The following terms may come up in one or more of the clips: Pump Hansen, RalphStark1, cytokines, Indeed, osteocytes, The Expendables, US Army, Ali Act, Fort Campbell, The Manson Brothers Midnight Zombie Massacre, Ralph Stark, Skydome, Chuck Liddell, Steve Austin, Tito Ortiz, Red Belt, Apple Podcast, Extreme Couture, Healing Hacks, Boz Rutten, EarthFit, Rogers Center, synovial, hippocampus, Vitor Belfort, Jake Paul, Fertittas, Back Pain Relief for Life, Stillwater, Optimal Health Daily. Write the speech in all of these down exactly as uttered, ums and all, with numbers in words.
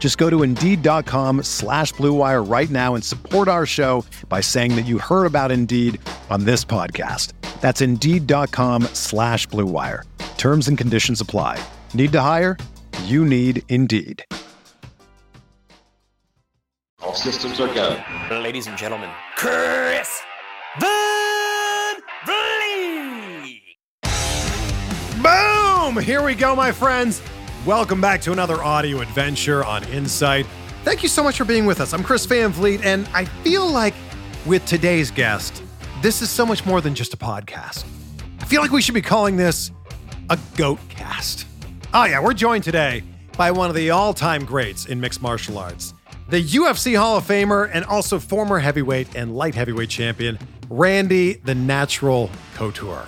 Just go to Indeed.com slash Blue Wire right now and support our show by saying that you heard about Indeed on this podcast. That's Indeed.com slash Blue Wire. Terms and conditions apply. Need to hire? You need Indeed. All systems are go. Ladies and gentlemen, Chris Van Vliet! Boom! Here we go, my friends. Welcome back to another audio adventure on INSIGHT. Thank you so much for being with us. I'm Chris Van Vliet, and I feel like with today's guest, this is so much more than just a podcast. I feel like we should be calling this a goat cast. Oh yeah, we're joined today by one of the all-time greats in mixed martial arts, the U F C Hall of Famer and also former heavyweight and light heavyweight champion, Randy the Natural Couture.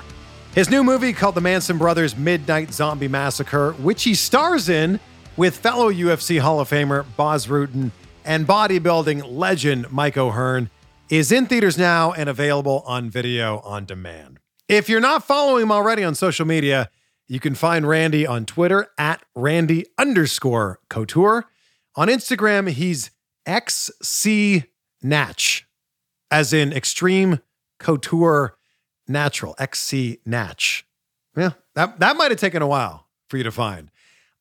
His new movie called The Manson Brothers Midnight Zombie Massacre, which he stars in with fellow U F C Hall of Famer Boz Rutten and bodybuilding legend Mike O'Hearn, is in theaters now and available on video on demand. If you're not following him already on social media, you can find Randy on Twitter at Randy underscore Couture. On Instagram, he's XCNatch, as in Extreme Couture Natural, XCNatch. Yeah, that, that might have taken a while for you to find.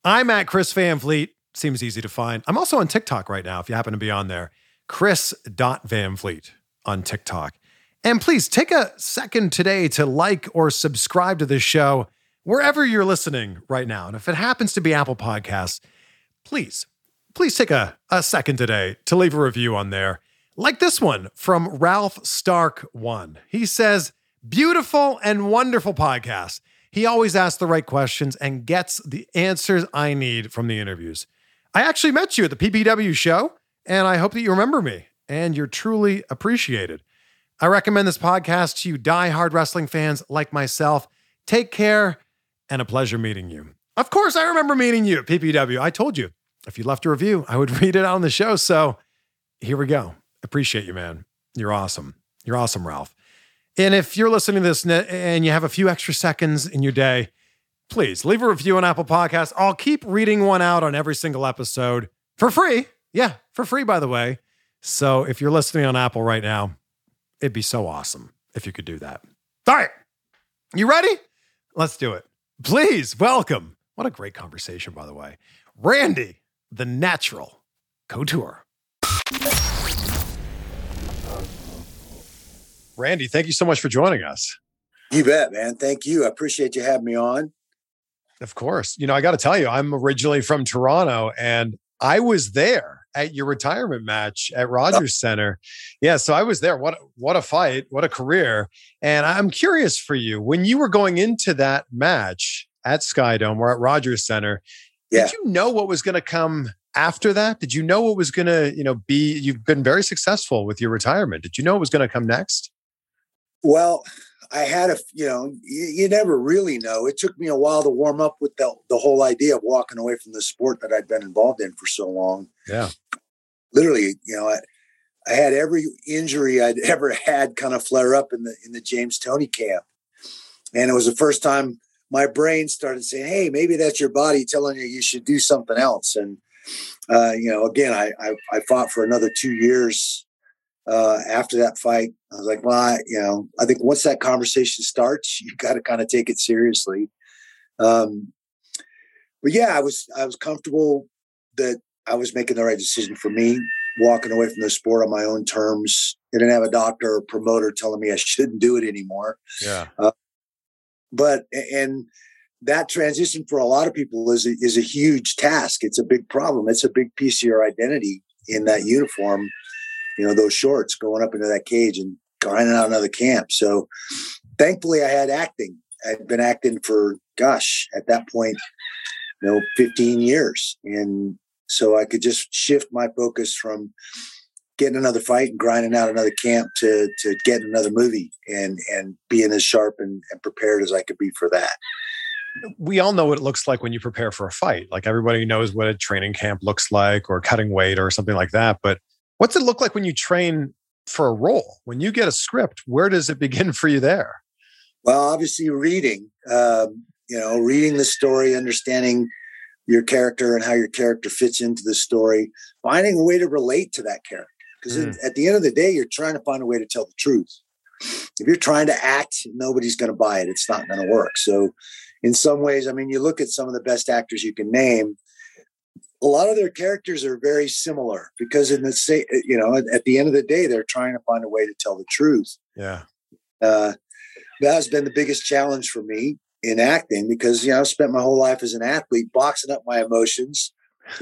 I'm at Chris Van Vliet. Seems easy to find. I'm also on TikTok right now, if you happen to be on there. Chris.VanVliet on TikTok. And please take a second today to like or subscribe to this show wherever you're listening right now. And if it happens to be Apple Podcasts, please, please take a, a second today to leave a review on there. Like this one from Ralph Stark one. He says, beautiful and wonderful podcast. He always asks the right questions and gets the answers I need from the interviews. I actually met you at the P P W show, and I hope that you remember me, and you're truly appreciated. I recommend this podcast to you diehard wrestling fans like myself. Take care, and a pleasure meeting you. Of course, I remember meeting you at P P W. I told you, if you left a review, I would read it on the show, so here we go. Appreciate you, man. You're awesome. You're awesome, Ralph. And if you're listening to this and you have a few extra seconds in your day, please leave a review on Apple Podcasts. I'll keep reading one out on every single episode for free. Yeah, for free, by the way. So if you're listening on Apple right now, it'd be so awesome if you could do that. All right, you ready? Let's do it. Please welcome. What a great conversation, by the way. Randy, the Natural Couture. Randy, thank you so much for joining us. You bet, man. Thank you. I appreciate you having me on. Of course. You know, I got to tell you, I'm originally from Toronto, and I was there at your retirement match at Rogers Center. Yeah, so I was there. What, what a fight. What a career. And I'm curious for you, when you were going into that match at Skydome or at Rogers Center, yeah. Did you know what was going to come after that? Did you know what was going to, you know, be, you've been very successful with your retirement. Did you know what was going to come next? Well, I had a, you know, you, you never really know. It took me a while to warm up with the, the whole idea of walking away from the sport that I'd been involved in for so long. Yeah. Literally, you know, I, I had every injury I'd ever had kind of flare up in the, in the James Toney camp. And it was the first time my brain started saying, hey, maybe that's your body telling you you should do something else. And, uh, you know, again, I, I, I fought for another two years. Uh, after that fight, I was like, well, I, you know, I think once that conversation starts, you got to kind of take it seriously. Um, but yeah, I was, I was comfortable that I was making the right decision for me, walking away from the sport on my own terms. I didn't have a doctor or promoter telling me I shouldn't do it anymore. Yeah. Uh, But, and that transition for a lot of people is a, is a huge task. It's a big problem. It's a big piece of your identity in that uniform, you know, those shorts going up into that cage and grinding out another camp. So thankfully I had acting. I'd been acting for, gosh, at that point, you know, fifteen years. And so I could just shift my focus from getting another fight and grinding out another camp to, to getting another movie and, and being as sharp and, and prepared as I could be for that. We all know what it looks like when you prepare for a fight. Like everybody knows what a training camp looks like or cutting weight or something like that. But what's it look like when you train for a role? When you get a script, where does it begin for you there? Well, obviously reading, um, you know, reading the story, understanding your character and how your character fits into the story, finding a way to relate to that character. Because mm. at the end of the day, you're trying to find a way to tell the truth. If you're trying to act, nobody's going to buy it. It's not going to work. So in some ways, I mean, you look at some of the best actors you can name, a lot of their characters are very similar because in the say, you know, at the end of the day, they're trying to find a way to tell the truth. Yeah. Uh, that has been the biggest challenge for me in acting because, you know, I've spent my whole life as an athlete, boxing up my emotions,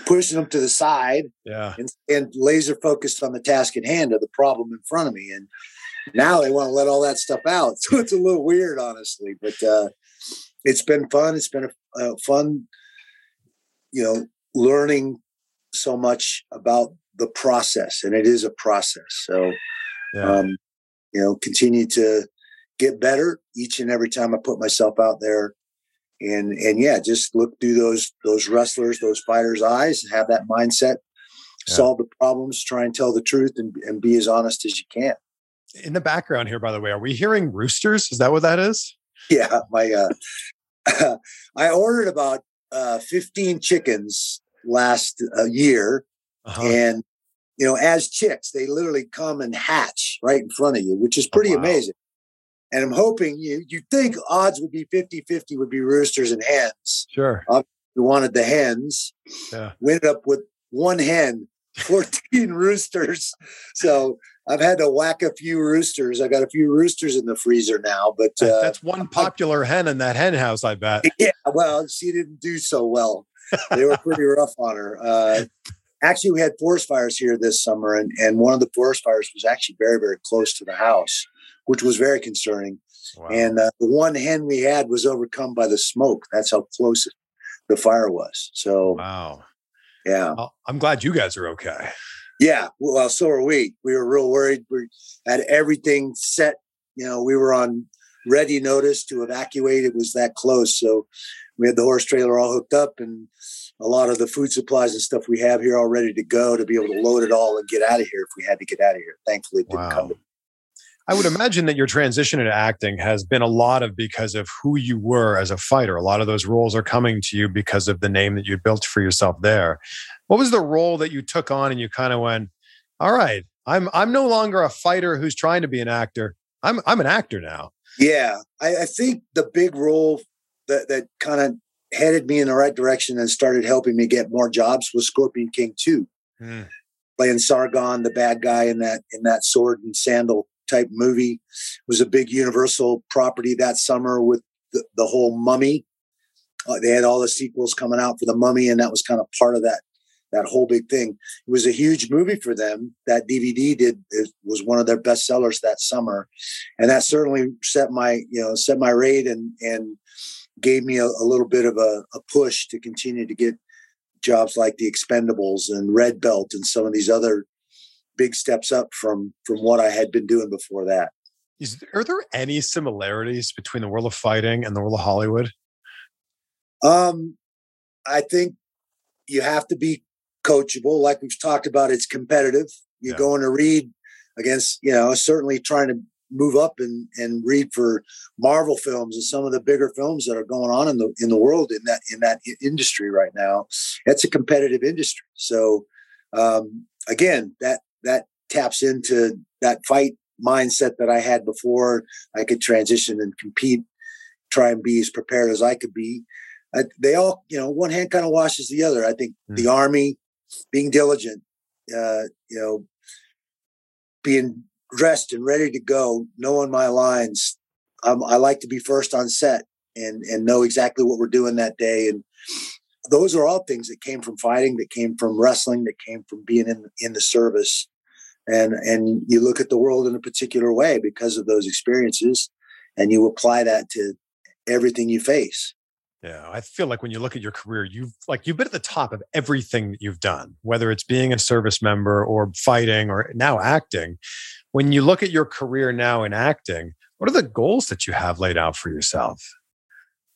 pushing them to the side yeah. and, and laser focused on the task at hand or the problem in front of me. And now they want to let all that stuff out. So it's a little weird, honestly, but, uh, it's been fun. It's been a, a fun, you know, learning so much about the process, and it is a process. So, yeah. um, you know, continue to get better each and every time I put myself out there and, and yeah, just look through those, those wrestlers, those fighters' eyes and have that mindset, yeah. solve the problems, try and tell the truth and, and be as honest as you can. In the background here, by the way, are we hearing roosters? Is that what that is? Yeah. My, uh, I ordered about, uh, fifteen chickens last uh, year. Uh-huh. And, you know, as chicks, they literally come and hatch right in front of you, which is pretty oh, wow. amazing. And I'm hoping you, you think odds would be fifty-fifty would be roosters and hens. Sure. Obviously, we wanted the hens. Yeah. We ended up with one hen, fourteen roosters. So I've had to whack a few roosters. I got a few roosters in the freezer now, but uh, that's one popular I, hen in that hen house, I bet. Yeah. Well, she didn't do so well. They were pretty rough on her. Uh, actually, we had forest fires here this summer, and, and one of the forest fires was actually very, very close to the house, which was very concerning. Wow. And uh, the one hen we had was overcome by the smoke. That's how close the fire was. So, wow. Yeah. Well, I'm glad you guys are okay. Yeah. Well, so are we. We were real worried. We had everything set. You know, we were on ready notice to evacuate. It was that close. So we had the horse trailer all hooked up and a lot of the food supplies and stuff we have here all ready to go to be able to load it all and get out of here if we had to get out of here. Thankfully, it didn't wow. come to I would imagine that your transition into acting has been a lot of because of who you were as a fighter. A lot of those roles are coming to you because of the name that you built for yourself there. What was the role that you took on and you kind of went, all right, I'm I'm no longer a fighter who's trying to be an actor. I'm I'm an actor now. Yeah, I, I think the big role that, that kind of headed me in the right direction and started helping me get more jobs was Scorpion King two. Mm. Playing Sargon, the bad guy in that in that sword and sandal type movie. It was a big Universal property that summer with the, the whole Mummy. Uh, they had all the sequels coming out for the Mummy, and that was kind of part of that that whole big thing. It was a huge movie for them. That D V D did it was one of their best sellers that summer, and that certainly set my you know set my rate and and gave me a, a little bit of a, a push to continue to get jobs like The Expendables and Red Belt and some of these other big steps up from, from what I had been doing before that. Is there, are there any similarities between the world of fighting and the world of Hollywood? Um, I think you have to be coachable. Like we've talked about, it's competitive. You're yeah. going to read against, you know, certainly trying to move up and, and read for Marvel films and some of the bigger films that are going on in the, in the world in that, in that industry right now. That's a competitive industry. So um, again, that, that taps into that fight mindset that I had before I could transition and compete, try and be as prepared as I could be. I, they all, you know, one hand kind of washes the other. I think mm. the Army, being diligent, uh, you know, being dressed and ready to go, knowing my lines. Um, I like to be first on set. and and know exactly what we're doing that day. And those are all things that came from fighting, that came from wrestling, that came from being in in the service. And and you look at the world in a particular way because of those experiences, and you apply that to everything you face. Yeah, I feel like when you look at your career, you've like you've been at the top of everything that you've done, whether it's being a service member or fighting or now acting. When you look at your career now in acting, what are the goals that you have laid out for yourself?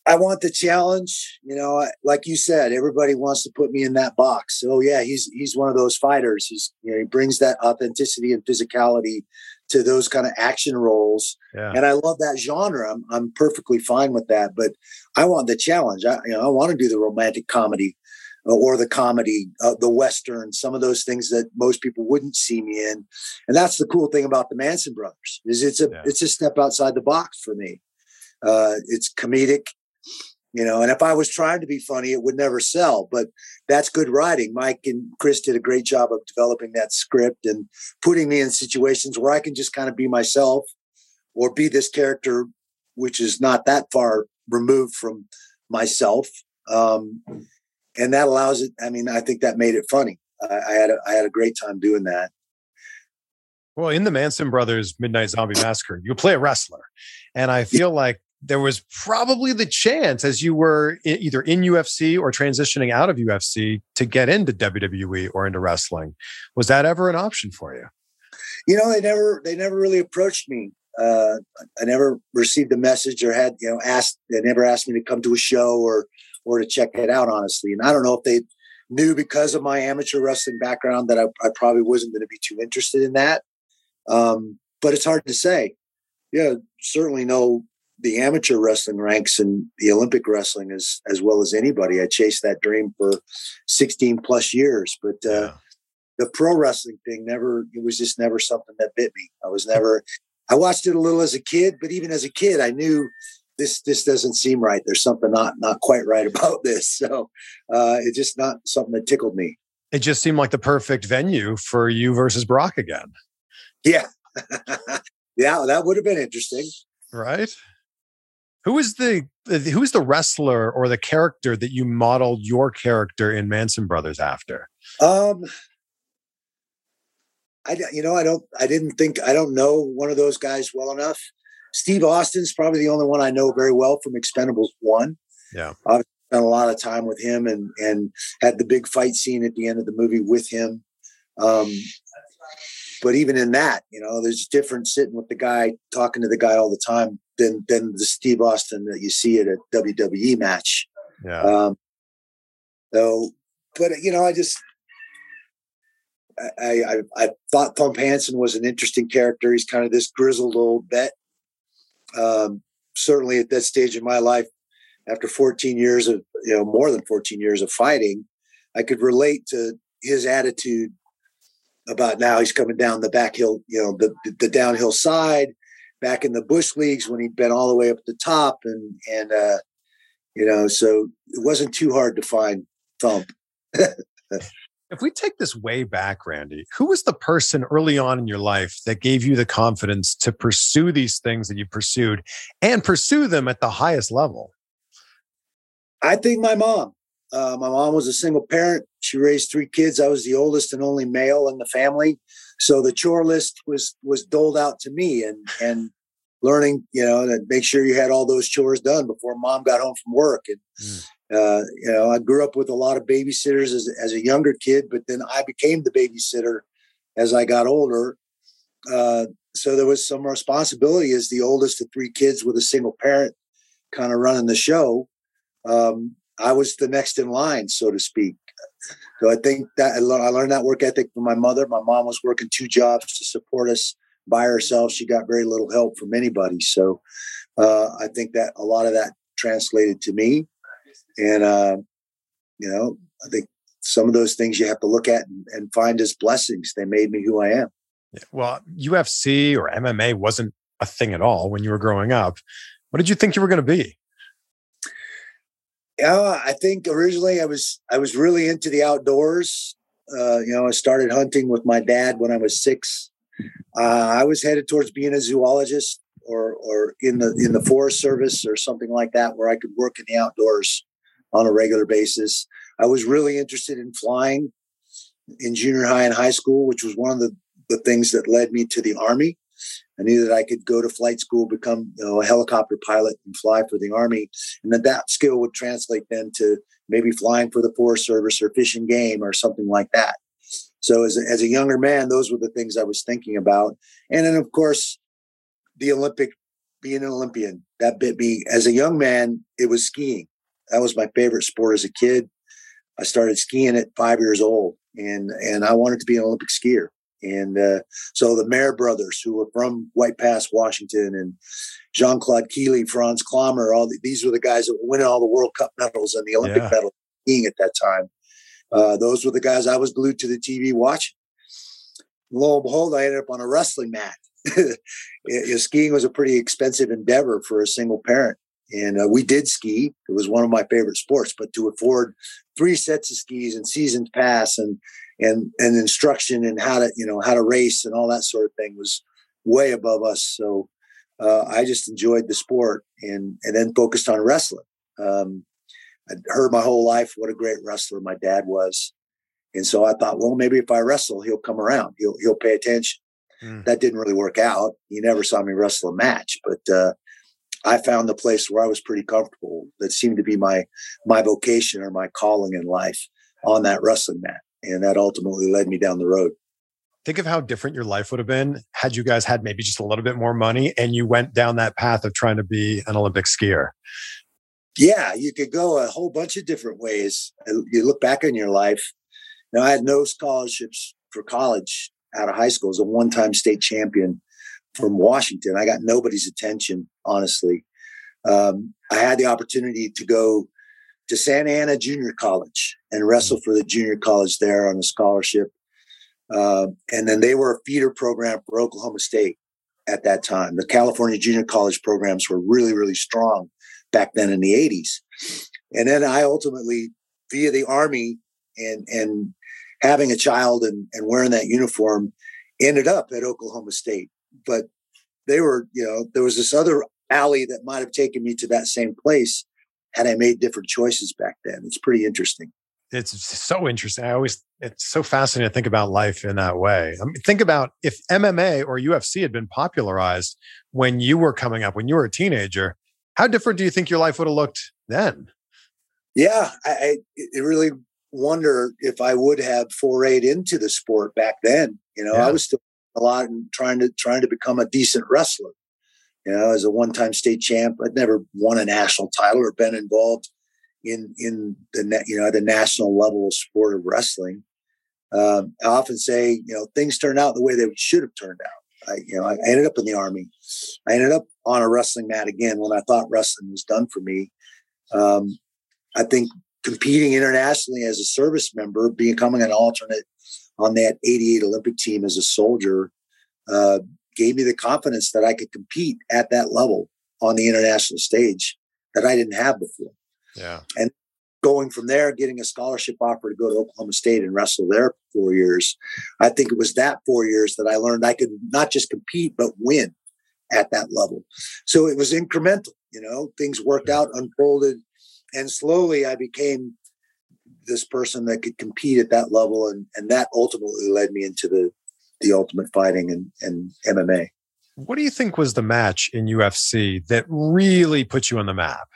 I want the challenge. You know, I, like you said, everybody wants to put me in that box. Oh yeah, he's he's one of those fighters. He's you know he brings that authenticity and physicality to those kind of action roles. Yeah. And I love that genre. I'm, I'm perfectly fine with that, but I want the challenge. I, you know, I want to do the romantic comedy or the comedy, uh, the Western, some of those things that most people wouldn't see me in. And that's the cool thing about the Manson Brothers is it's a, yeah. it's a step outside the box for me. Uh, it's comedic, you know, and if I was trying to be funny, it would never sell, but that's good writing. Mike and Chris did a great job of developing that script and putting me in situations where I can just kind of be myself or be this character, which is not that far removed from myself. Um, and that allows it. I mean, I think that made it funny. I, I had a, I had a great time doing that. Well, in the Manson Brothers Midnight Zombie Massacre, you play a wrestler. And I feel like there was probably the chance as you were either in U F C or transitioning out of U F C to get into W W E or into wrestling. Was that ever an option for you? You know, they never, they never really approached me. Uh, I never received a message or had, you know, asked, they never asked me to come to a show or, or to check it out, honestly. And I don't know if they knew because of my amateur wrestling background that I, I probably wasn't going to be too interested in that. Um, but it's hard to say. Yeah, certainly know the amateur wrestling ranks and the Olympic wrestling as as well as anybody. I chased that dream for sixteen plus years, but uh, yeah. the pro wrestling thing never, it was just never something that bit me. I was never, I watched it a little as a kid, but even as a kid, I knew this, this doesn't seem right. There's something not, not quite right about this. So uh, it's just not something that tickled me. It just seemed like the perfect venue for you versus Brock again. Yeah. Yeah, that would have been interesting. Right. Who is the who is the wrestler or the character that you modeled your character in Manson Brothers after? Um I you know, I don't I didn't think I don't know one of those guys well enough. Steve Austin's probably the only one I know very well from Expendables one. Yeah. I've spent a lot of time with him and and had the big fight scene at the end of the movie with him. Um But even in that, you know, there's a difference sitting with the guy, talking to the guy all the time than than the Steve Austin that you see at a W W E match. Yeah. Um, so, but, you know, I just, I, I I thought Pump Hansen was an interesting character. He's kind of this grizzled old vet. Um, certainly at that stage in my life, after fourteen years of, you know, more than fourteen years of fighting, I could relate to his attitude about now he's coming down the back hill, you know, the, the downhill side back in the bush leagues when he'd been all the way up at the top. And, and, uh, you know, so it wasn't too hard to find Thump. If we take this way back, Randy, who was the person early on in your life that gave you the confidence to pursue these things that you pursued and pursue them at the highest level? I think my mom. Uh, my mom was a single parent. She raised three kids. I was the oldest and only male in the family. So the chore list was, was doled out to me and, and learning, you know, to make sure you had all those chores done before mom got home from work. And, mm. uh, you know, I grew up with a lot of babysitters as, as a younger kid, but then I became the babysitter as I got older. Uh, so there was some responsibility as the oldest of three kids with a single parent kind of running the show. Um, I was the next in line, so to speak. So I think that I learned that work ethic from my mother. My mom was working two jobs to support us by herself. She got very little help from anybody. So uh, I think that a lot of that translated to me. And, uh, you know, I think some of those things you have to look at and, and find as blessings. They made me who I am. Yeah. Well, U F C or M M A wasn't a thing at all when you were growing up. What did you think you were going to be? Yeah, I think originally I was I was really into the outdoors. Uh, you know, I started hunting with my dad when I was six. Uh, I was headed towards being a zoologist or or in the in the Forest Service or something like that, where I could work in the outdoors on a regular basis. I was really interested in flying in junior high and high school, which was one of the, the things that led me to the Army. I knew that I could go to flight school, become you know, a helicopter pilot and fly for the Army, and that that skill would translate then to maybe flying for the Forest Service or fishing game or something like that. So as a, as a younger man, those were the things I was thinking about. And then, of course, the Olympic, being an Olympian, that bit me. As a young man, it was skiing. That was my favorite sport as a kid. I started skiing at five years old, and, and I wanted to be an Olympic skier. And uh, so the Mayer brothers, who were from White Pass, Washington, and Jean-Claude Keely, Franz Klammer, all the, these were the guys that were winning all the World Cup medals and the Olympic yeah. medals skiing at that time. Uh, those were the guys I was glued to the T V watching. Lo and behold, I ended up on a wrestling mat. it, it, skiing was a pretty expensive endeavor for a single parent. And uh, we did ski. It was one of my favorite sports, but to afford three sets of skis and season's pass and, and, and instruction and how to, you know, how to race and all that sort of thing was way above us. So uh, I just enjoyed the sport and, and then focused on wrestling. Um, I'd heard my whole life what a great wrestler my dad was. And so I thought, well, maybe if I wrestle, he'll come around. He'll he'll pay attention. Mm. That didn't really work out. He never saw me wrestle a match, but uh, I found the place where I was pretty comfortable. That seemed to be my my vocation or my calling in life on that wrestling mat. And that ultimately led me down the road. Think of how different your life would have been had you guys had maybe just a little bit more money and you went down that path of trying to be an Olympic skier. Yeah, you could go a whole bunch of different ways. You look back on your life. Now, I had no scholarships for college out of high school. I was a one-time state champion from Washington. I got nobody's attention, honestly. Um, I had the opportunity to go to Santa Ana Junior College and wrestle for the junior college there on a scholarship. Uh, and then they were a feeder program for Oklahoma State at that time. The California Junior College programs were really, really strong back then in the eighties. And then I ultimately, via the Army and and having a child and, and wearing that uniform, ended up at Oklahoma State. But they were, you know, there was this other alley that might have taken me to that same place had I made different choices back then. It's pretty interesting. It's so interesting. I always, it's so fascinating to think about life in that way. I mean, think about if M M A or U F C had been popularized when you were coming up, when you were a teenager, how different do you think your life would have looked then? Yeah, I, I really wonder if I would have forayed into the sport back then. You know, yeah. I was still a lot in trying to trying to become a decent wrestler. You know, as a one-time state champ, I'd never won a national title or been involved in in the you know the national level of sport of wrestling. Um, I often say, you know, things turned out the way they should have turned out. I, you know, I ended up in the Army. I ended up on a wrestling mat again when I thought wrestling was done for me. Um, I think competing internationally as a service member, becoming an alternate on that eighty-eight Olympic team as a soldier, uh, gave me the confidence that I could compete at that level on the international stage that I didn't have before. Yeah. And going from there, getting a scholarship offer to go to Oklahoma State and wrestle there for four years. I think it was that four years that I learned I could not just compete, but win at that level. So it was incremental, you know, things worked out, unfolded, and slowly I became this person that could compete at that level. And, and that ultimately led me into the, the ultimate fighting and, and M M A. What do you think was the match in U F C that really put you on the map?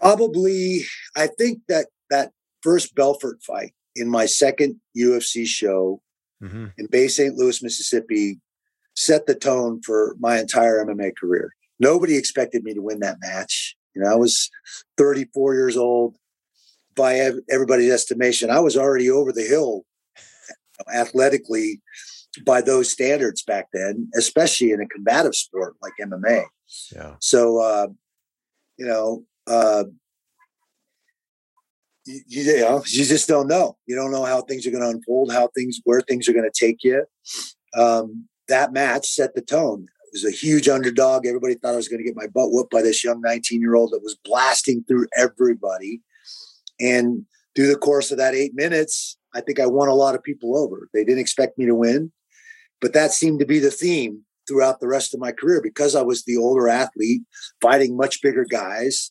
Probably, I think that that first Belfort fight in my second U F C show mm-hmm. in Bay Saint Louis, Mississippi, set the tone for my entire M M A career. Nobody expected me to win that match. You know, I was thirty-four years old. By everybody's estimation, I was already over the hill athletically by those standards back then, especially in a combative sport like M M A. Yeah. So, uh, you know, Uh, you, you know, you just don't know. You don't know how things are going to unfold, how things, where things are going to take you. Um, that match set the tone. It was a huge underdog. Everybody thought I was going to get my butt whooped by this young nineteen-year-old that was blasting through everybody. And through the course of that eight minutes, I think I won a lot of people over. They didn't expect me to win, but that seemed to be the theme throughout the rest of my career because I was the older athlete fighting much bigger guys.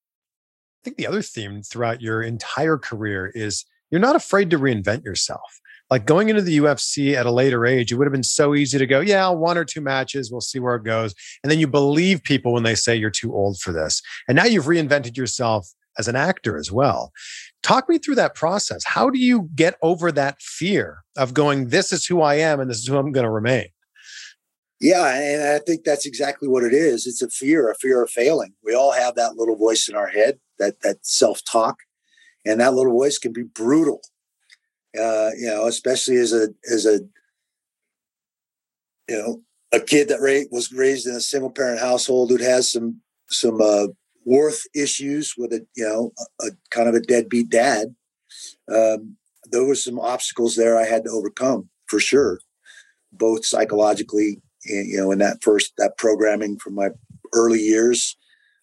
I think the other theme throughout your entire career is you're not afraid to reinvent yourself. Like going into the U F C at a later age, it would have been so easy to go, yeah, one or two matches, we'll see where it goes. And then you believe people when they say you're too old for this. And now you've reinvented yourself as an actor as well. Talk me through that process. How do you get over that fear of going, this is who I am and this is who I'm going to remain? Yeah, and I think that's exactly what it is. It's a fear, a fear of failing. We all have that little voice in our head, that that self-talk, and that little voice can be brutal. Uh, you know, especially as a as a you know a kid that ra- was raised in a single-parent household who has some some uh, worth issues with a you know a, a kind of a deadbeat dad. Um, there were some obstacles there I had to overcome for sure, both psychologically. You know, in that first, that programming from my early years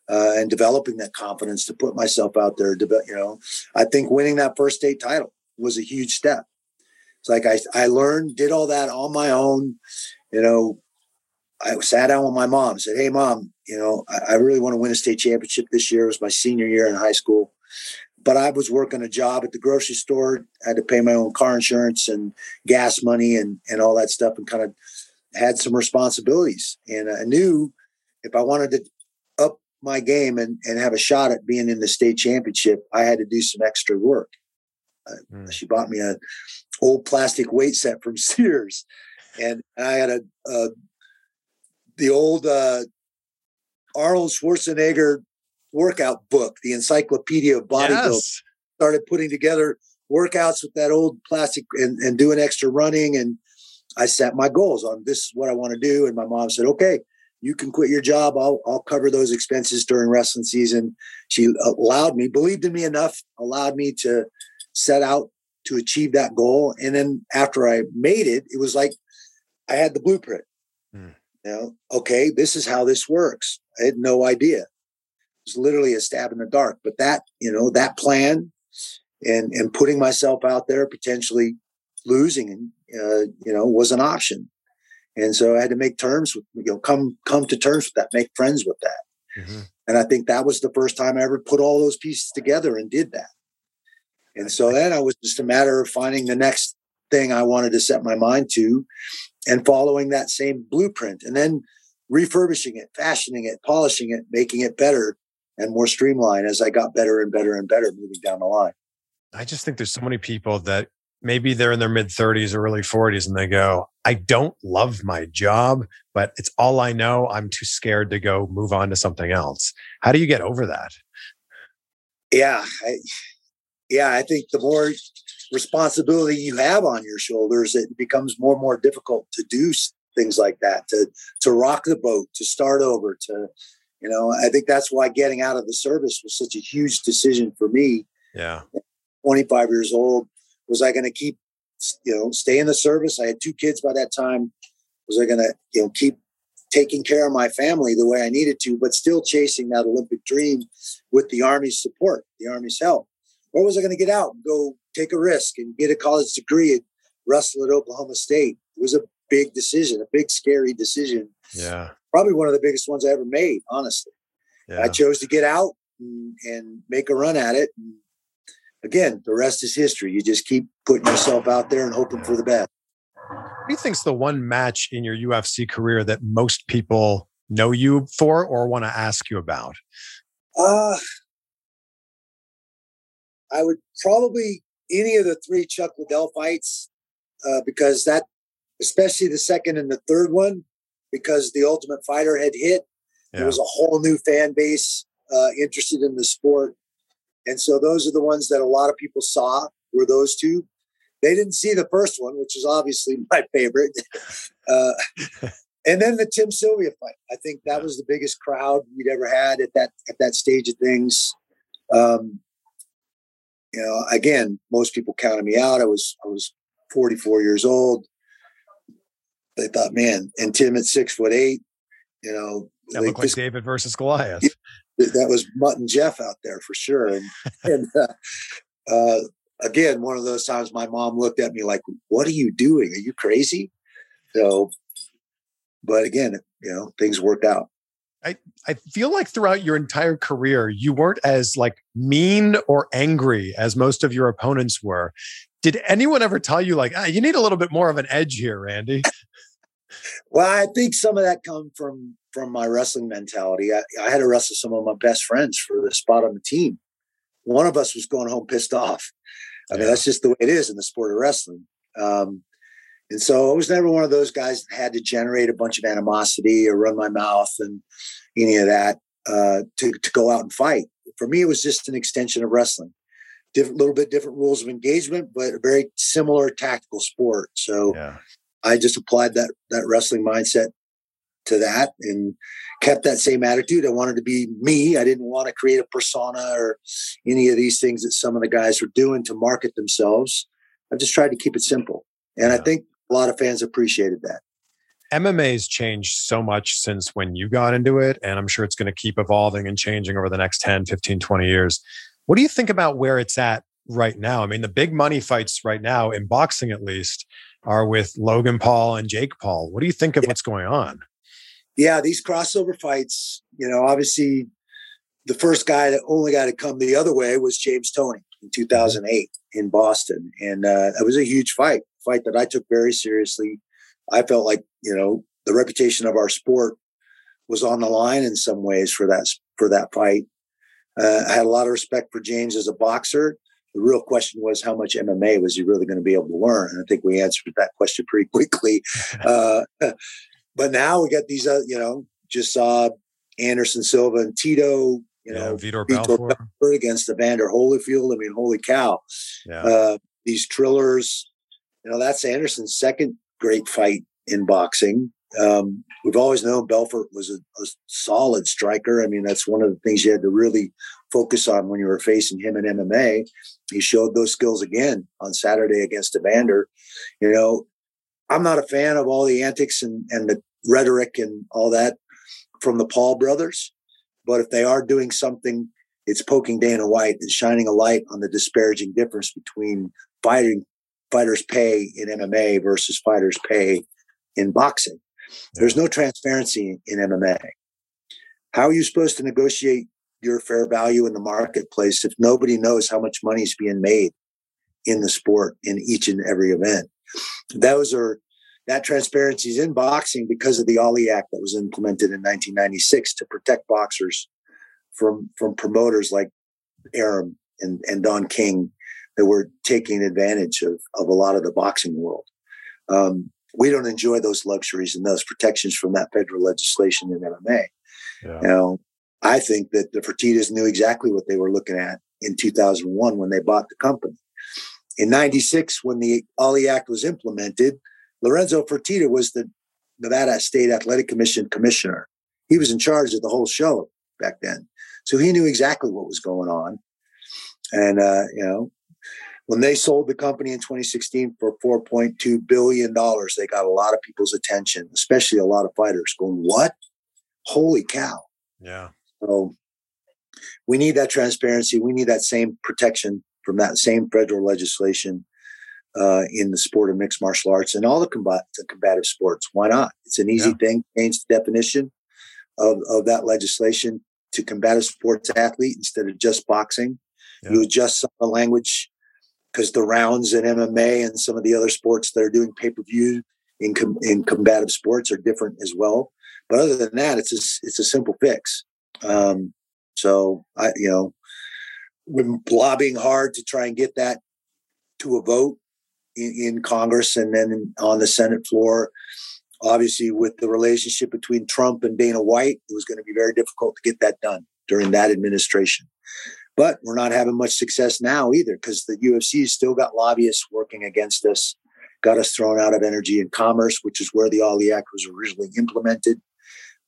uh, and developing that confidence to put myself out there, you know, I think winning that first state title was a huge step. It's like I, I learned, did all that on my own. You know, I sat down with my mom, said, hey, mom, you know, I, I really want to win a state championship this year. It was my senior year in high school. But I was working a job at the grocery store. I had to pay my own car insurance and gas money and, and all that stuff and kind of had some responsibilities, and I knew if I wanted to up my game and, and have a shot at being in the state championship, I had to do some extra work. Uh, mm. She bought me a old plastic weight set from Sears, and I had a, a the old uh, Arnold Schwarzenegger workout book, the Encyclopedia of Bodybuilding. Yes. Started putting together workouts with that old plastic and, and doing extra running and. I set my goals on this is what I want to do. And my mom said, okay, you can quit your job. I'll, I'll cover those expenses during wrestling season. She allowed me, believed in me enough, allowed me to set out to achieve that goal. And then after I made it, it was like I had the blueprint. Mm. You know, okay, this is how this works. I had no idea. It was literally a stab in the dark, but that, you know, that plan and, and putting myself out there, potentially losing and, Uh, you know, was an option. And so I had to make terms with, you know, come, come to terms with that, make friends with that. Mm-hmm. And I think that was the first time I ever put all those pieces together and did that. And so then I was just a matter of finding the next thing I wanted to set my mind to and following that same blueprint and then refurbishing it, fashioning it, polishing it, making it better and more streamlined as I got better and better and better moving down the line. I just think there's so many people that maybe they're in their mid thirties or early forties and they go, I don't love my job, but it's all I know. I'm too scared to go move on to something else. How do you get over that? Yeah. I, yeah. I think the more responsibility you have on your shoulders, it becomes more and more difficult to do things like that, to to rock the boat, to start over, to, you know, I think that's why getting out of the service was such a huge decision for me. Yeah. twenty-five years old. Was I going to keep, you know, stay in the service? I had two kids by that time. Was I going to, you know, keep taking care of my family the way I needed to, but still chasing that Olympic dream with the Army's support, the Army's help? Or was I going to get out and go take a risk and get a college degree and wrestle at Oklahoma State? It was a big decision, a big, scary decision. Yeah. Probably one of the biggest ones I ever made, honestly. Yeah. I chose to get out and, and make a run at it. And again, the rest is history. You just keep putting yourself out there and hoping yeah. for the best. What do you think's the one match in your U F C career that most people know you for or want to ask you about? Uh, I would probably any of the three Chuck Liddell fights, uh, because that, especially the second and the third one, because The Ultimate Fighter had hit. Yeah. There was a whole new fan base uh, interested in the sport. And so those are the ones that a lot of people saw, were those two. They didn't see the first one, which is obviously my favorite. Uh, and then the Tim Sylvia fight. I think that was the biggest crowd we'd ever had at that at that stage of things. Um, you know, again, most people counted me out. I was I was forty-four years old. They thought, man, and Tim at six foot eight, you know, that looked just, like David versus Goliath. That was Mutt and Jeff out there for sure. And, and uh, uh, again, one of those times my mom looked at me like, "What are you doing? Are you crazy?" So, but again, you know, things worked out. I, I feel like throughout your entire career, you weren't as like mean or angry as most of your opponents were. Did anyone ever tell you like, ah, you need a little bit more of an edge here, Randy? Well, I think some of that come from, from my wrestling mentality. I, I had to wrestle some of my best friends for the spot on the team. One of us was going home pissed off. I yeah. mean, that's just the way it is in the sport of wrestling. Um, and so I was never one of those guys that had to generate a bunch of animosity or run my mouth and any of that uh, to, to go out and fight. For me, it was just an extension of wrestling. Different, little bit different rules of engagement, but a very similar tactical sport. So yeah. I just applied that that wrestling mindset to that and kept that same attitude. I wanted to be me. I didn't want to create a persona or any of these things that some of the guys were doing to market themselves. I just tried to keep it simple. And yeah. I think a lot of fans appreciated that. M M A's changed so much since when you got into it, and I'm sure it's going to keep evolving and changing over the next ten, fifteen, twenty years. What do you think about where it's at right now? I mean, the big money fights right now, in boxing at least, are with Logan Paul and Jake Paul. What do you think of yeah. what's going on? Yeah, these crossover fights, you know, obviously the first guy that only got to come the other way was James Toney in two thousand eight in Boston. And uh, it was a huge fight, a fight that I took very seriously. I felt like, you know, the reputation of our sport was on the line in some ways for that, for that fight. Uh, I had a lot of respect for James as a boxer. The real question was, how much M M A was he really going to be able to learn? And I think we answered that question pretty quickly. Uh, but now we got these, uh, you know, just saw Anderson Silva and Tito, you yeah, know, Vitor, Vitor Belfort. Belfort against Evander Holyfield. I mean, holy cow. Yeah. Uh, these thrillers, you know, that's Anderson's second great fight in boxing. Um, we've always known Belfort was a, a solid striker. I mean, that's one of the things you had to really focus on when you were facing him in M M A. He showed those skills again on Saturday against Evander. You know, I'm not a fan of all the antics and, and the rhetoric and all that from the Paul brothers, but if they are doing something, it's poking Dana White and shining a light on the disparaging difference between fighting fighters pay in M M A versus fighters pay in boxing. There's no transparency in M M A. How are you supposed to negotiate your fair value in the marketplace if nobody knows how much money is being made in the sport in each and every event? Those are that transparency is in boxing because of the Ali Act that was implemented in nineteen ninety-six to protect boxers from from promoters like Arum and, and Don King that were taking advantage of, of a lot of the boxing world. Um, We don't enjoy those luxuries and those protections from that federal legislation in M M A. Yeah. You know, I think that the Fertittas knew exactly what they were looking at in two thousand one when they bought the company. In ninety-six, when the Ali Act was implemented, Lorenzo Fertitta was the Nevada State Athletic Commission commissioner. He was in charge of the whole show back then. So he knew exactly what was going on. And, uh, you know, when they sold the company in twenty sixteen for four point two billion dollars, they got a lot of people's attention, especially a lot of fighters going, what? Holy cow. Yeah. So we need that transparency. We need that same protection from that same federal legislation uh, in the sport of mixed martial arts and all the, combat- the combative sports. Why not? It's an easy yeah. thing. Change the definition of, of that legislation to combative sports athlete instead of just boxing. Yeah. You adjust some of the language because the rounds in M M A and some of the other sports that are doing pay-per-view in com- in combative sports are different as well. But other than that, it's a, it's a simple fix. Um, so, I you know, we're lobbying hard to try and get that to a vote in, in Congress and then on the Senate floor. Obviously, with the relationship between Trump and Dana White, it was going to be very difficult to get that done during that administration. But we're not having much success now either because the U F C has still got lobbyists working against us, got us thrown out of energy and commerce, which is where the Ali Act was originally implemented.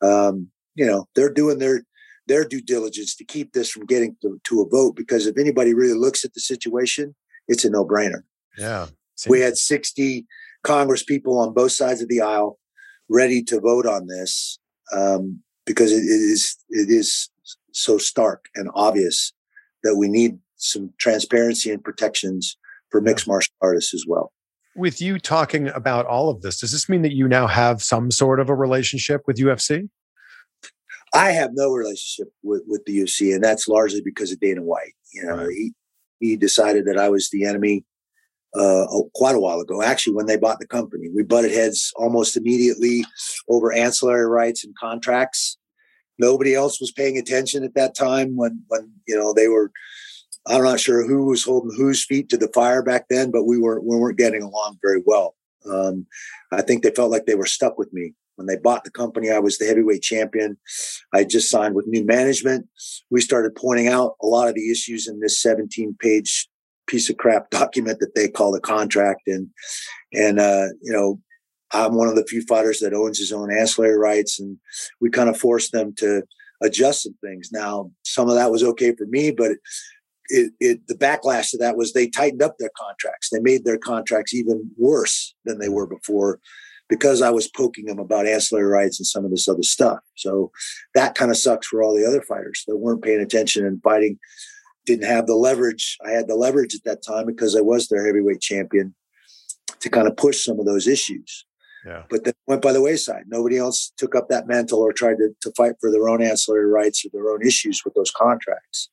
Um, you know, they're doing their their due diligence to keep this from getting to, to a vote, because if anybody really looks at the situation, it's a no-brainer. Yeah. Seems- we had sixty Congress people on both sides of the aisle ready to vote on this um, because it is it is so stark and obvious that we need some transparency and protections for mixed martial artists as well. With you talking about all of this, does this mean that you now have some sort of a relationship with U F C? I have no relationship with, with the U F C, and that's largely because of Dana White. You know, right. he he decided that I was the enemy uh, quite a while ago. Actually, when they bought the company, we butted heads almost immediately over ancillary rights and contracts. Nobody else was paying attention at that time when, when you know they were. I'm not sure who was holding whose feet to the fire back then, but we weren't we weren't getting along very well. Um, I think they felt like they were stuck with me when they bought the company. I was the heavyweight champion. I just signed with new management. We started pointing out a lot of the issues in this seventeen-page piece of crap document that they call the contract, and and uh, you know. I'm one of the few fighters that owns his own ancillary rights, and we kind of forced them to adjust some things. Now, some of that was okay for me, but it, it, the backlash to that was they tightened up their contracts. They made their contracts even worse than they were before because I was poking them about ancillary rights and some of this other stuff. So that kind of sucks for all the other fighters that weren't paying attention and fighting, didn't have the leverage. I had the leverage at that time because I was their heavyweight champion to kind of push some of those issues. Yeah. But that went by the wayside. Nobody else took up that mantle or tried to, to fight for their own ancillary rights or their own issues with those contracts.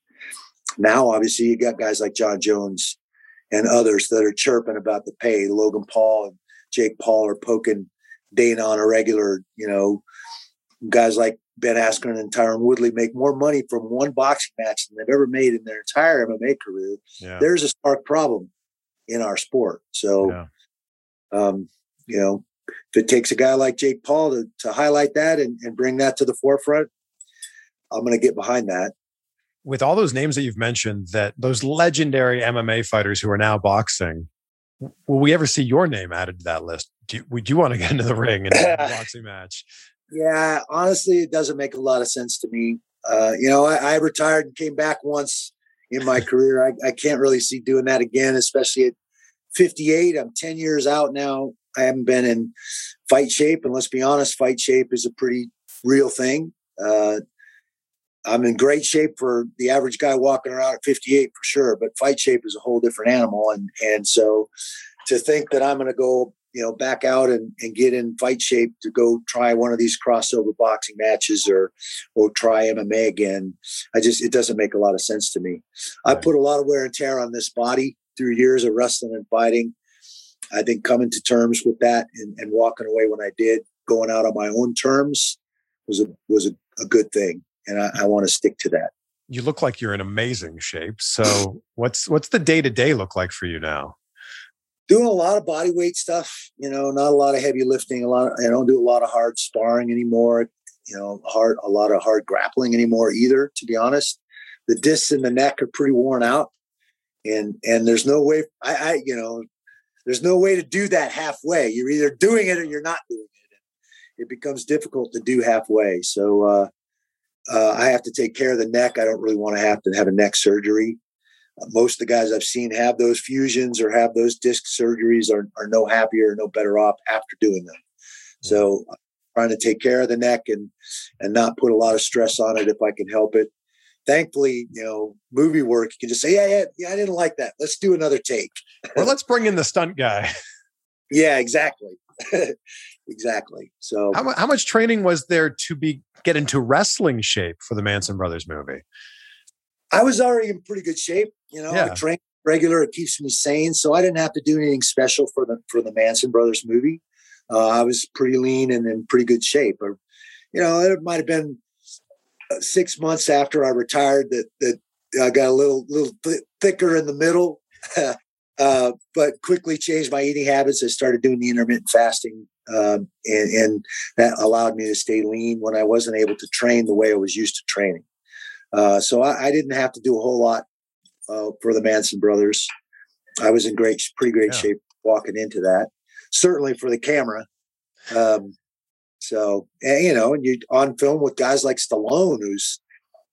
Now, obviously, you got guys like John Jones and others that are chirping about the pay. Logan Paul and Jake Paul are poking Dana on a regular, you know, guys like Ben Askren and Tyron Woodley make more money from one boxing match than they've ever made in their entire M M A career. Yeah. There's a stark problem in our sport. So, yeah. um, you know, if it takes a guy like Jake Paul to, to highlight that and, and bring that to the forefront, I'm going to get behind that. With all those names that you've mentioned, that those legendary M M A fighters who are now boxing, will we ever see your name added to that list? Do you, would you want to get into the ring and have a boxing match? Yeah, honestly, it doesn't make a lot of sense to me. Uh, you know, I, I retired and came back once in my career. I, I can't really see doing that again, especially at fifty-eight. I'm ten years out now. I haven't been in fight shape, and let's be honest, fight shape is a pretty real thing. Uh, I'm in great shape for the average guy walking around at fifty-eight for sure, but fight shape is a whole different animal. And and so to think that I'm going to go, you know, back out and, and get in fight shape to go try one of these crossover boxing matches or or try M M A again, I just it doesn't make a lot of sense to me. I put a lot of wear and tear on this body through years of wrestling and fighting. I think coming to terms with that and, and walking away when I did, going out on my own terms was a was a, a good thing, and I, I want to stick to that. You look like you're in amazing shape. So what's what's the day to day look like for you now? Doing a lot of body weight stuff, you know, not a lot of heavy lifting. A lot of, I don't do a lot of hard sparring anymore. You know, hard a lot of hard grappling anymore either. To be honest, the discs in the neck are pretty worn out, and and there's no way I, I you know. There's no way to do that halfway. You're either doing it or you're not doing it. it becomes difficult to do halfway. So uh, uh, I have to take care of the neck. I don't really want to have to have a neck surgery. Uh, most of the guys I've seen have those fusions or have those disc surgeries are, are no happier, no better off after doing them. So I'm trying to take care of the neck and, and not put a lot of stress on it if I can help it. Thankfully, you know, movie work, you can just say, yeah, yeah, yeah, I didn't like that. Let's do another take. Or let's bring in the stunt guy. Yeah, exactly. Exactly. So how, how much training was there to be get into wrestling shape for the Manson Brothers movie? I was already in pretty good shape. You know, yeah. I train regular. It keeps me sane. So I didn't have to do anything special for the, for the Manson Brothers movie. Uh, I was pretty lean and in pretty good shape. Or, you know, it might have been six months after I retired that that I got a little little th- thicker in the middle, uh, but quickly changed my eating habits. I started doing the intermittent fasting, um, and, and that allowed me to stay lean when I wasn't able to train the way I was used to training. Uh, so I, I didn't have to do a whole lot uh, for the Manson Brothers. I was in great, pretty great yeah. shape walking into that. Certainly for the camera. Um, so, and, you know, and you're on film with guys like Stallone, who's,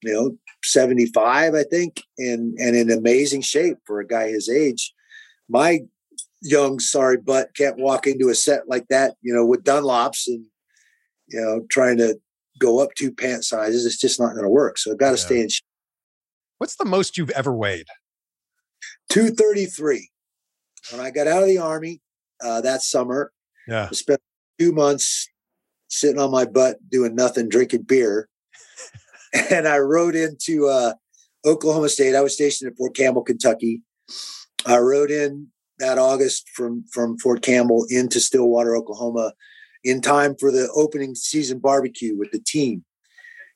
you know, seventy-five, I think, and, and in amazing shape for a guy his age. My young, sorry butt can't walk into a set like that, you know, with Dunlops and, you know, trying to go up two pant sizes. It's just not going to work. So I've got to yeah. stay in shape. What's the most you've ever weighed? two thirty-three. When I got out of the Army, Uh, that summer, yeah. I spent two months sitting on my butt doing nothing, drinking beer. And I rode into uh, Oklahoma State. I was stationed at Fort Campbell, Kentucky. I rode in that August from, from Fort Campbell into Stillwater, Oklahoma, in time for the opening season barbecue with the team.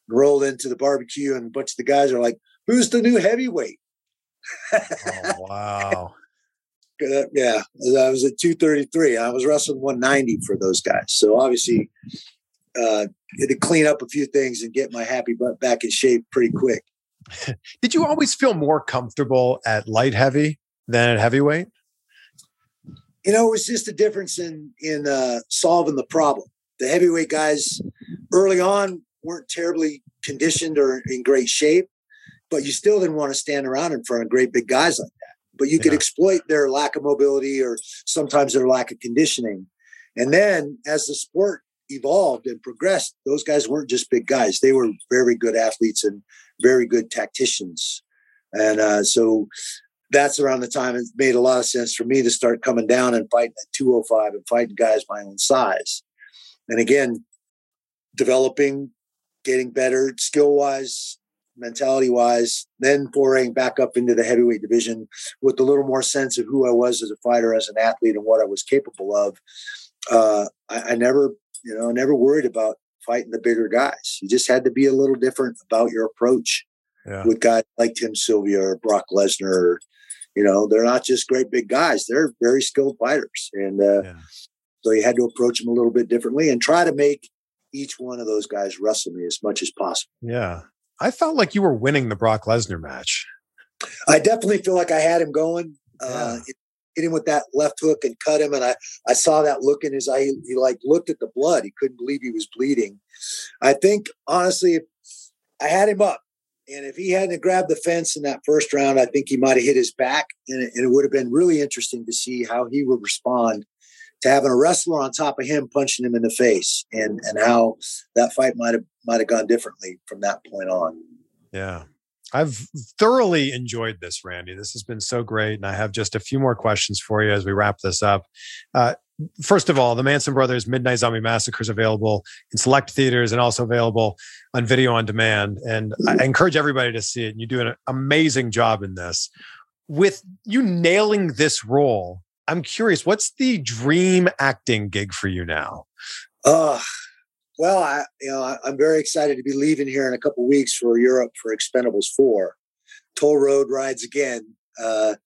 Rolled into the barbecue, and a bunch of the guys are like, "Who's the new heavyweight?" Oh, wow. Yeah, I was at two thirty-three. I was wrestling one ninety for those guys. So obviously, uh, had to clean up a few things and get my happy butt back in shape pretty quick. Did you always feel more comfortable at light heavy than at heavyweight? You know, it was just a difference in in uh, solving the problem. The heavyweight guys early on weren't terribly conditioned or in great shape, but you still didn't want to stand around in front of great big guys like that. But you could yeah. exploit their lack of mobility or sometimes their lack of conditioning. And then as the sport evolved and progressed, those guys weren't just big guys. They were very good athletes and very good tacticians. And uh, so that's around the time it made a lot of sense for me to start coming down and fighting at two oh five and fighting guys my own size. And again, developing, getting better skill-wise, mentality wise, then foraying back up into the heavyweight division with a little more sense of who I was as a fighter, as an athlete, and what I was capable of. Uh, I, I never, you know, never worried about fighting the bigger guys. You just had to be a little different about your approach yeah. with guys like Tim Sylvia or Brock Lesnar. Or, you know, they're not just great big guys. They're very skilled fighters. And uh, yeah. so you had to approach them a little bit differently and try to make each one of those guys wrestle me as much as possible. Yeah. I felt like you were winning the Brock Lesnar match. I definitely feel like I had him going. Yeah. Uh, hit him with that left hook and cut him. And I, I saw that look in his eye. He, he like looked at the blood. He couldn't believe he was bleeding. I think, honestly, if I had him up. And if he hadn't grabbed the fence in that first round, I think he might have hit his back. And it, and it would have been really interesting to see how he would respond to having a wrestler on top of him, punching him in the face, and, and how that fight might have might have gone differently from that point on. Yeah. I've thoroughly enjoyed this, Randy. This has been so great. And I have just a few more questions for you as we wrap this up. Uh, first of all, the Manson Brothers Midnight Zombie Massacre is available in select theaters and also available on video on demand. And I encourage everybody to see it. And you do an amazing job in this. With you nailing this role, I'm curious, what's the dream acting gig for you now? Uh, well, I, you know, I, I'm very excited to be leaving here in a couple of weeks for Europe for Expendables four. Toll Road rides again. Uh,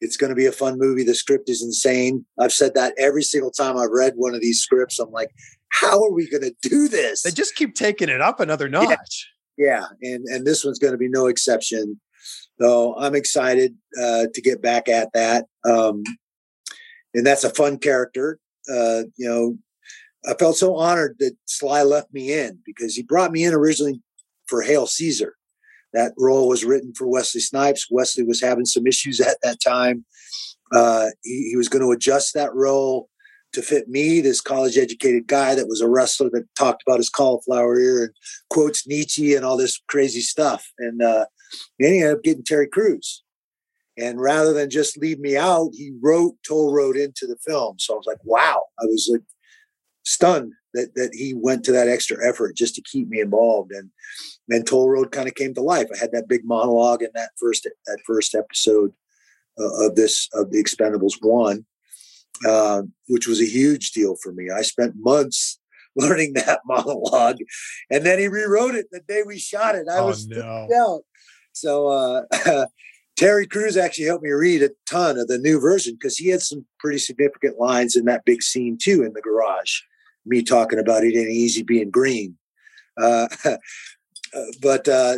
it's going to be a fun movie. The script is insane. I've said that every single time I've read one of these scripts. I'm like, how are we going to do this? They just keep taking it up another notch. Yeah, yeah. and and this one's going to be no exception. So I'm excited uh, to get back at that. Um, And that's a fun character, uh, you know, I felt so honored that Sly left me in, because he brought me in originally for Hail Caesar. That role was written for Wesley Snipes. Wesley was having some issues at that time. Uh, he, he was going to adjust that role to fit me, this college-educated guy that was a wrestler that talked about his cauliflower ear and quotes Nietzsche and all this crazy stuff. And uh, he ended up getting Terry Crews. And rather than just leave me out, he wrote Toll Road into the film. So I was like, wow. I was like stunned that that he went to that extra effort just to keep me involved. And then Toll Road kind of came to life. I had that big monologue in that first that first episode uh, of this of The Expendables one, uh, which was a huge deal for me. I spent months learning that monologue, and then he rewrote it the day we shot it. I oh, was no. out. So uh, Terry Crews actually helped me read a ton of the new version, because he had some pretty significant lines in that big scene too in the garage. Me talking about it ain't easy being green. Uh, but uh,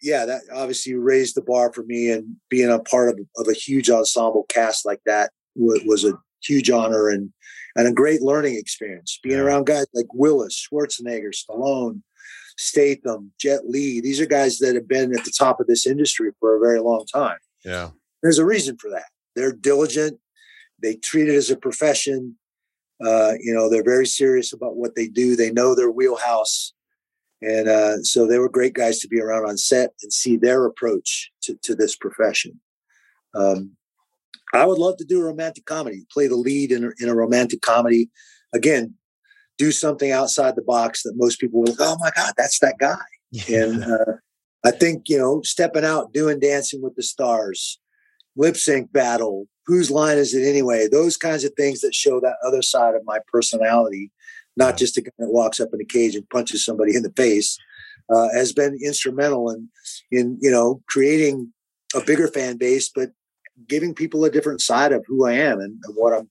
yeah, that obviously raised the bar for me, and being a part of, of a huge ensemble cast like that was, was a huge honor and, and a great learning experience. Being around guys like Willis, Schwarzenegger, Stallone, Statham, Jet Li. These are guys that have been at the top of this industry for a very long time. Yeah. There's a reason for that. They're diligent. They treat it as a profession. Uh, you know, they're very serious about what they do. They know their wheelhouse. And uh, so they were great guys to be around on set and see their approach to, to this profession. Um, I would love to do a romantic comedy, play the lead in a, in a romantic comedy. Again, do something outside the box that most people were like, oh my God, that's that guy. Yeah. And uh, I think, you know, stepping out, doing Dancing with the Stars, lip sync battle, whose line is it anyway? Those kinds of things that show that other side of my personality, not yeah. just a guy that walks up in a cage and punches somebody in the face, uh, has been instrumental in, in, you know, creating a bigger fan base, but giving people a different side of who I am and, and what I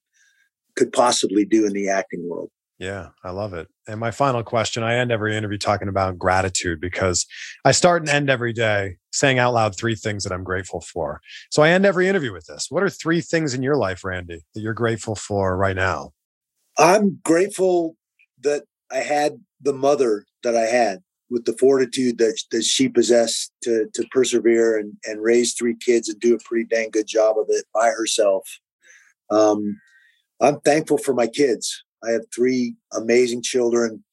could possibly do in the acting world. Yeah, I love it. And my final question, I end every interview talking about gratitude, because I start and end every day saying out loud three things that I'm grateful for. So I end every interview with this. What are three things in your life, Randy, that you're grateful for right now? I'm grateful that I had the mother that I had, with the fortitude that, that she possessed to, to persevere and, and raise three kids and do a pretty dang good job of it by herself. Um, I'm thankful for my kids. I have three amazing children,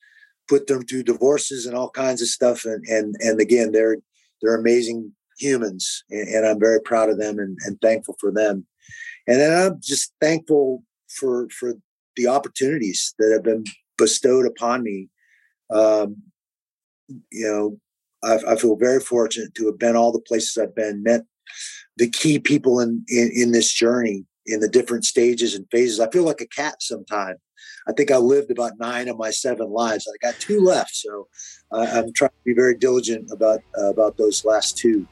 put them through divorces and all kinds of stuff. And, and, and again, they're, they're amazing humans, and, and I'm very proud of them and, and thankful for them. And then I'm just thankful for, for the opportunities that have been bestowed upon me. Um, you know, I, I feel very fortunate to have been all the places I've been, met the key people in, in, in this journey, in the different stages and phases. I feel like a cat sometimes. I think I lived about nine of my seven lives. I got two left, so uh, I'm trying to be very diligent about uh, about those last two.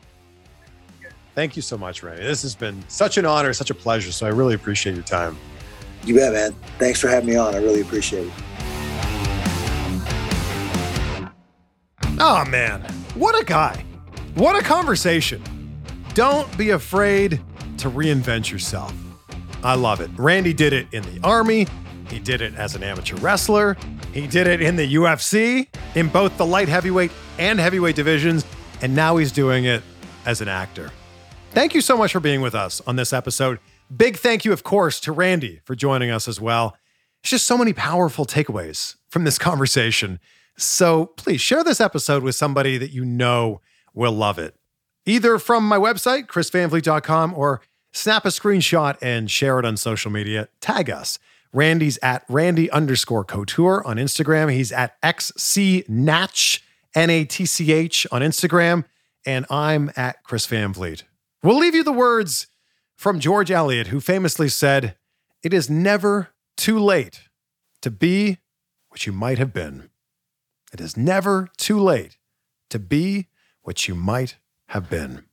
Thank you so much, Randy. This has been such an honor, such a pleasure. So I really appreciate your time. You bet, man. Thanks for having me on. I really appreciate it. Oh, man. What a guy. What a conversation. Don't be afraid to reinvent yourself. I love it. Randy did it in the Army. He did it as an amateur wrestler. He did it in the U F C, in both the light heavyweight and heavyweight divisions. And now he's doing it as an actor. Thank you so much for being with us on this episode. Big thank you, of course, to Randy for joining us as well. It's just so many powerful takeaways from this conversation. So please share this episode with somebody that you know will love it. Either from my website, chris van vliet dot com, or snap a screenshot and share it on social media. Tag us. Randy's at Randy underscore Couture on Instagram. He's at XCNatch, N A T C H on Instagram. And I'm at Chris Van Vliet. We'll leave you the words from George Eliot, who famously said, "It is never too late to be what you might have been." It is never too late to be what you might have been.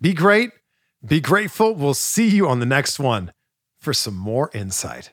Be great. Be grateful. We'll see you on the next one for some more insight.